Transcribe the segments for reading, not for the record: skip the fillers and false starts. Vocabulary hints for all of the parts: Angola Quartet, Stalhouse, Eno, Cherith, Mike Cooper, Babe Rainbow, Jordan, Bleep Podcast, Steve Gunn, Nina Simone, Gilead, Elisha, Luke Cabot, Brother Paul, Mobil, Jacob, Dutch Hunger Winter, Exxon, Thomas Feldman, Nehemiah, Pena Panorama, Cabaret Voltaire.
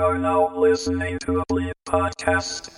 You are now listening to the Bleep Podcast.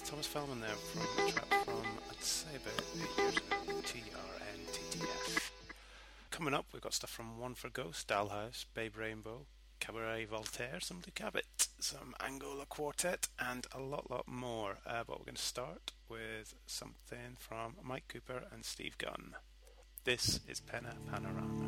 That's Thomas Feldman there from a track from, I'd say, about 8 years ago, TRNTTF. Coming up, we've got stuff from One for Go, Stalhouse, Babe Rainbow, Cabaret Voltaire, some Luke Cabot, some Angola Quartet, and a lot more. But we're going to start with something from Mike Cooper and Steve Gunn. This is Pena Panorama.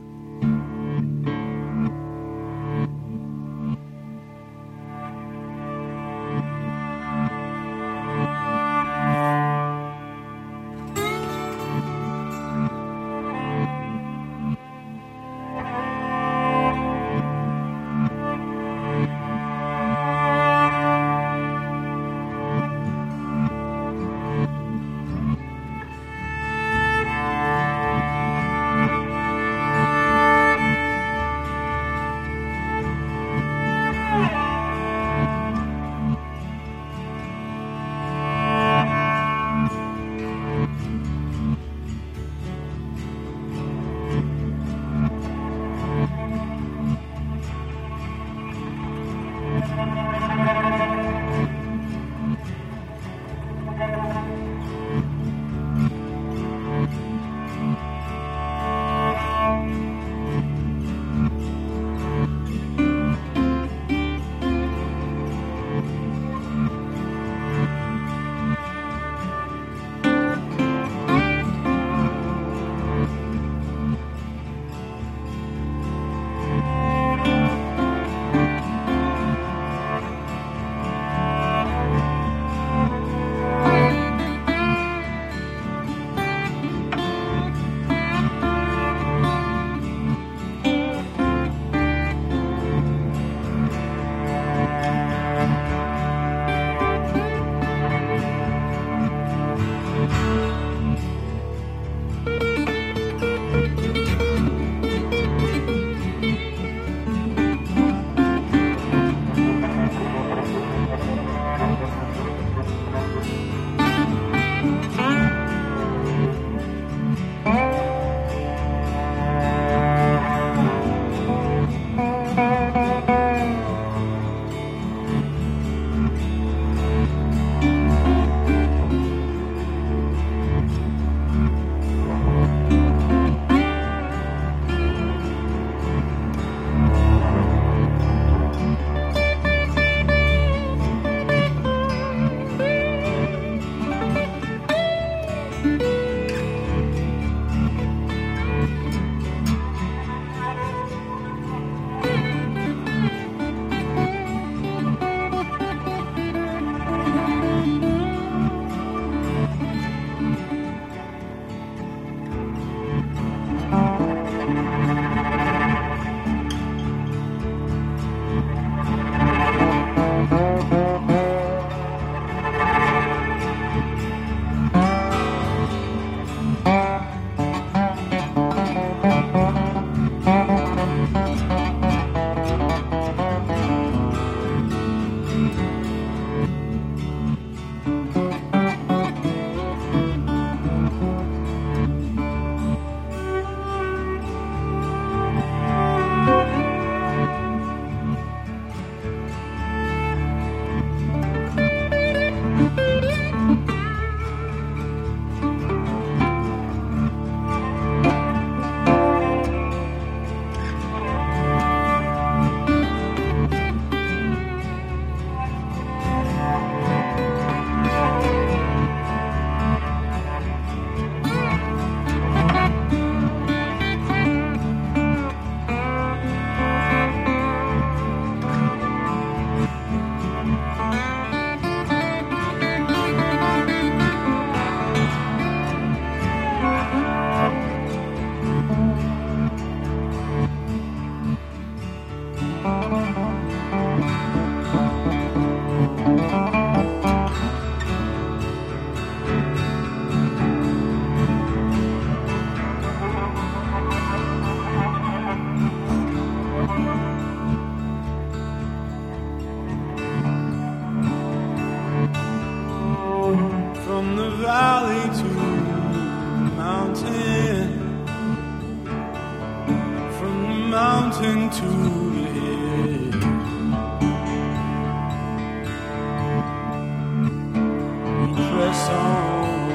press on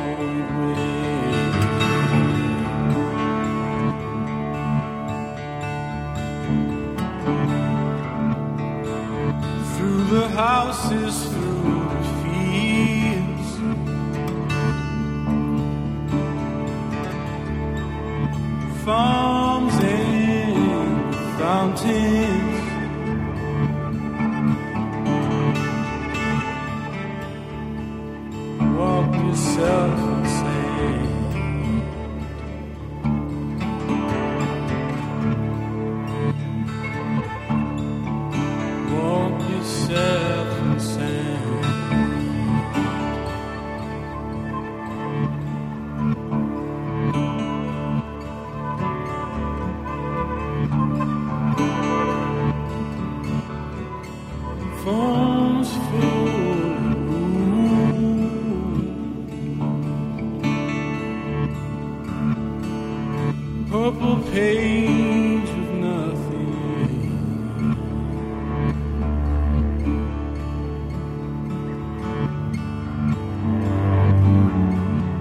with. Through the houses, through the fields, farms and fountains. Walk yourself insane. Walk yourself insane. Phones full. Purple page of nothing.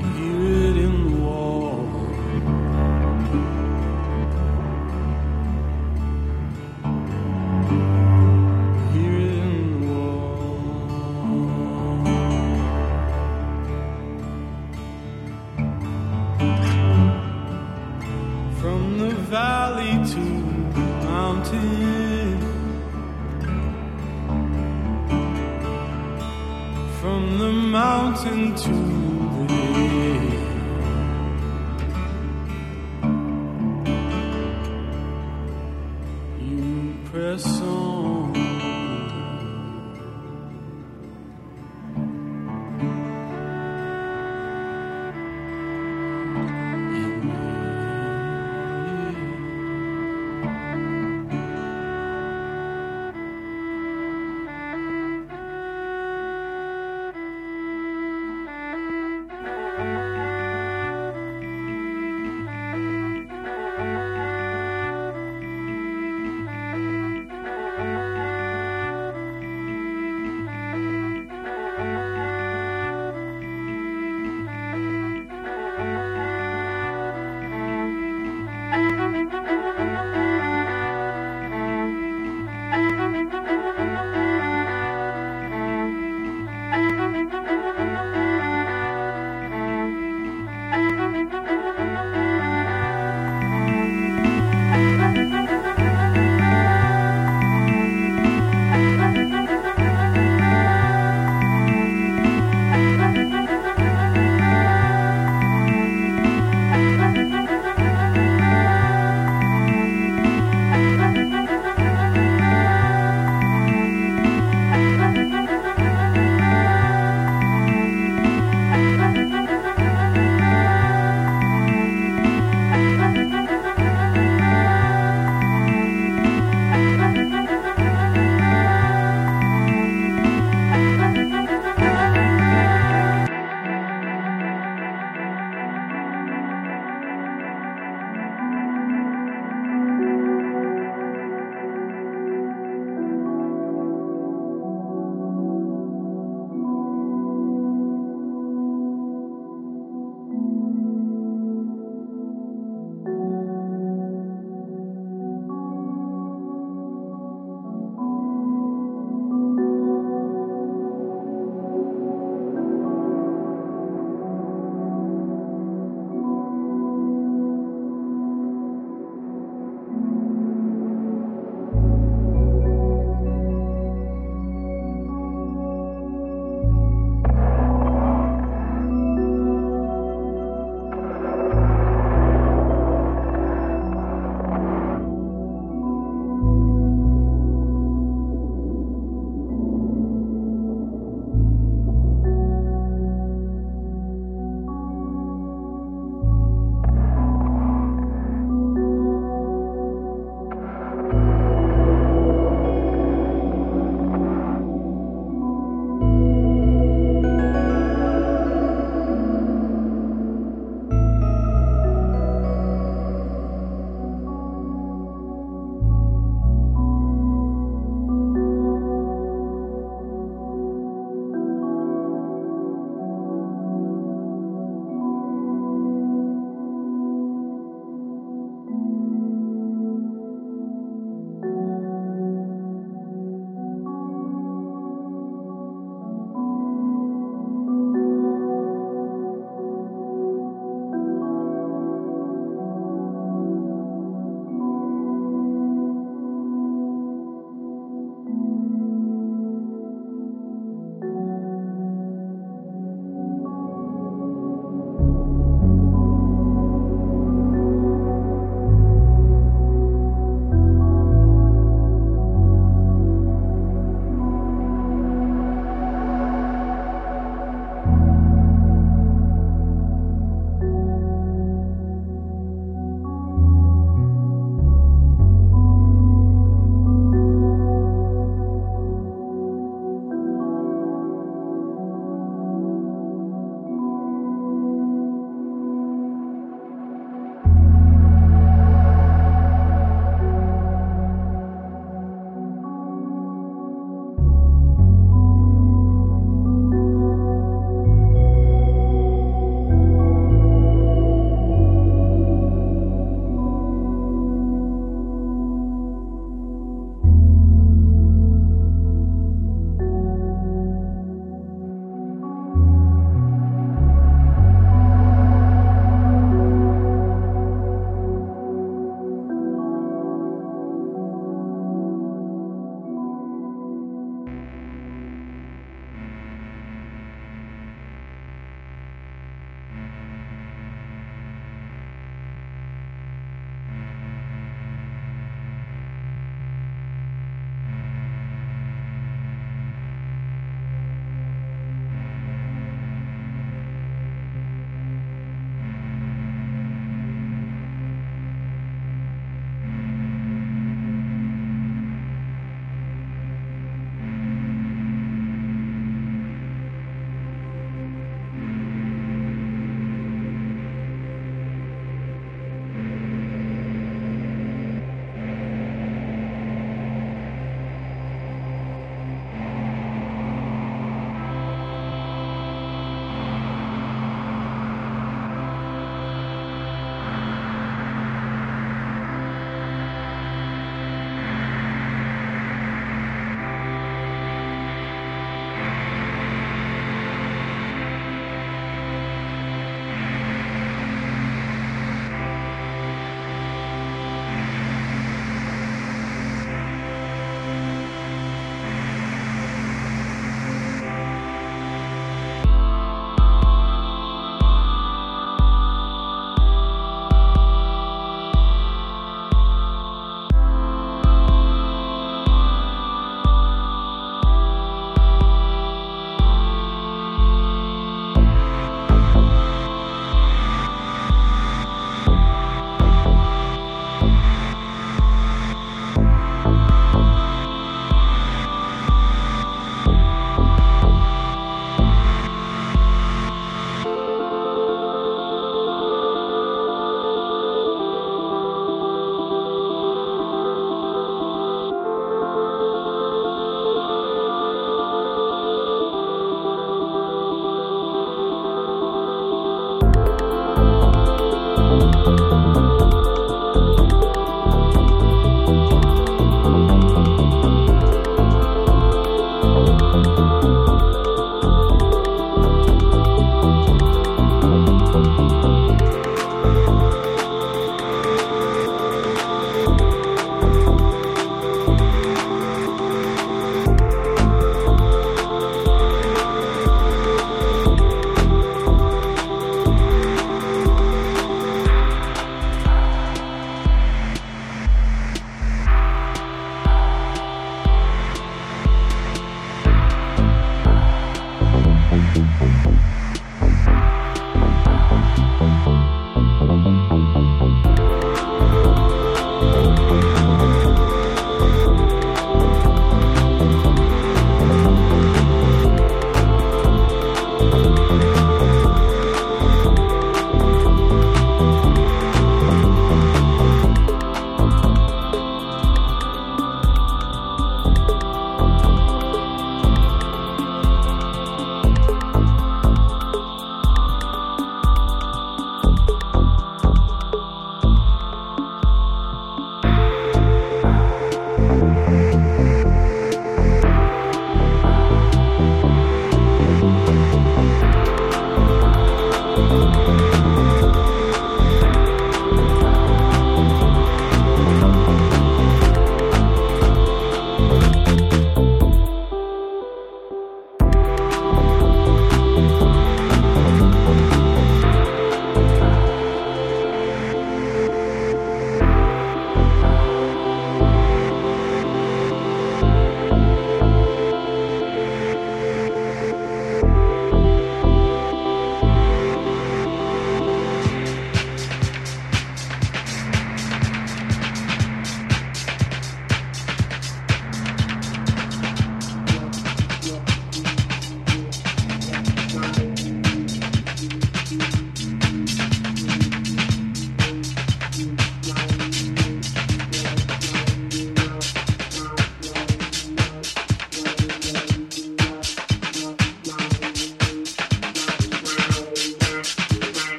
You hear it in the wall. You hear it in the wall. From the valley to the mountain, from the mountain to the hill, you press on.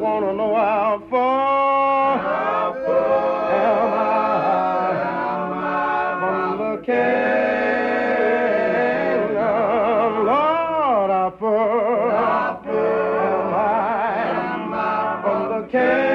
want to know how far, am I from the kingdom? Lord, how far am I from the kingdom?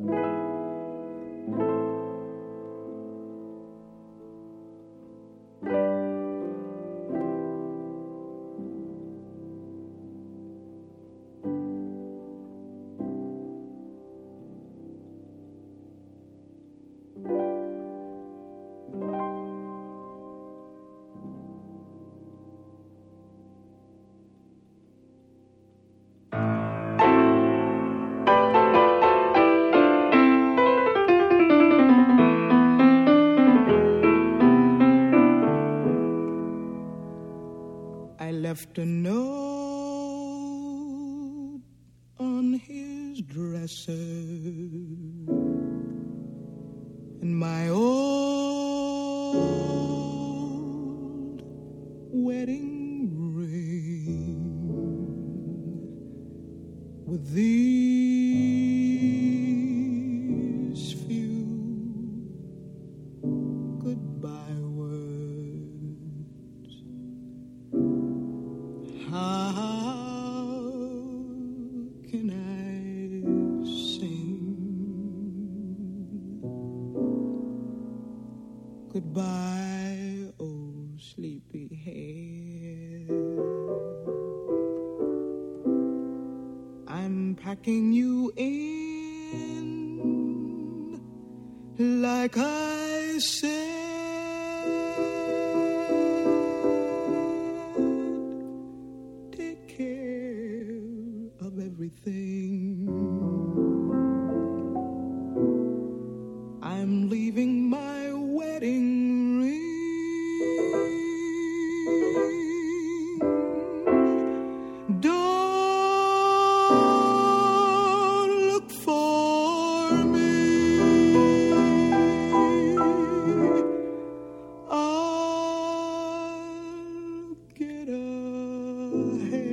Left a note on his dresser, and my old wedding ring with these few goodbye words. How can I sing goodbye, oh sleepy head? I'm packing you in like I said. I'm leaving my wedding ring. Don't look for me. I'll get ahead.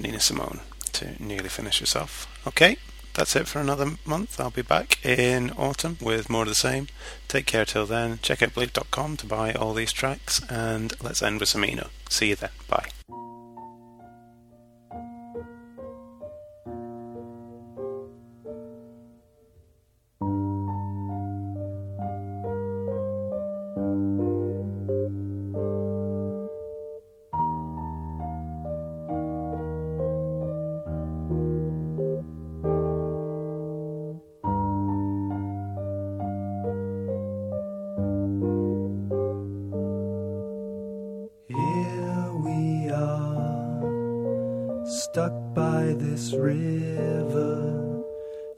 Nina Simone to Nearly Finish Yourself. Okay, that's it for another month. I'll be back in autumn with more of the same. Take care till then. Check out bleep.com to buy all these tracks, and let's end with some Eno. See you then. Bye. Stuck by this river,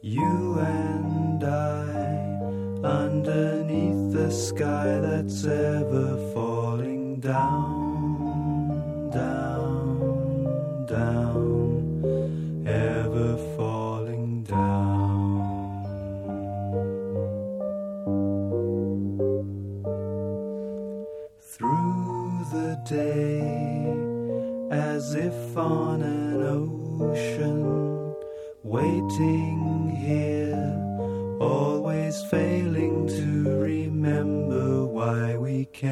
you and I, underneath the sky that's ever falling down, down, down, ever falling down. Through the day, as if on a ocean, waiting here, always failing to remember why we came.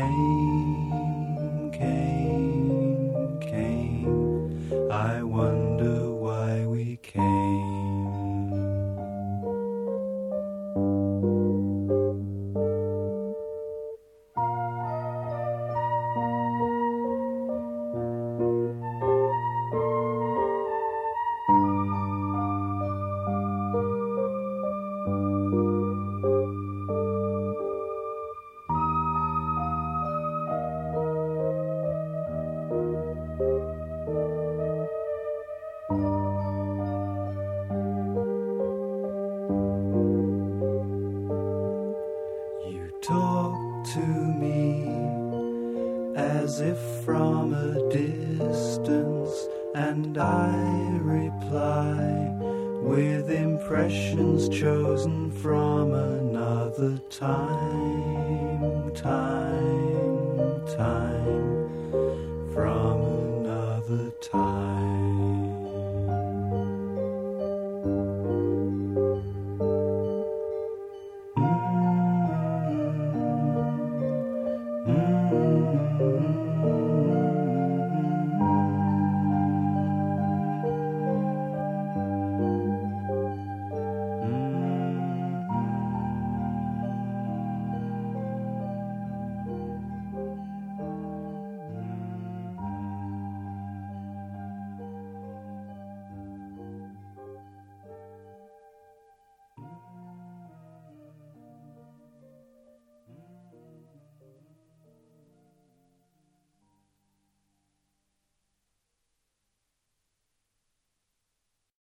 as if from a distance, and I reply with impressions chosen from another time.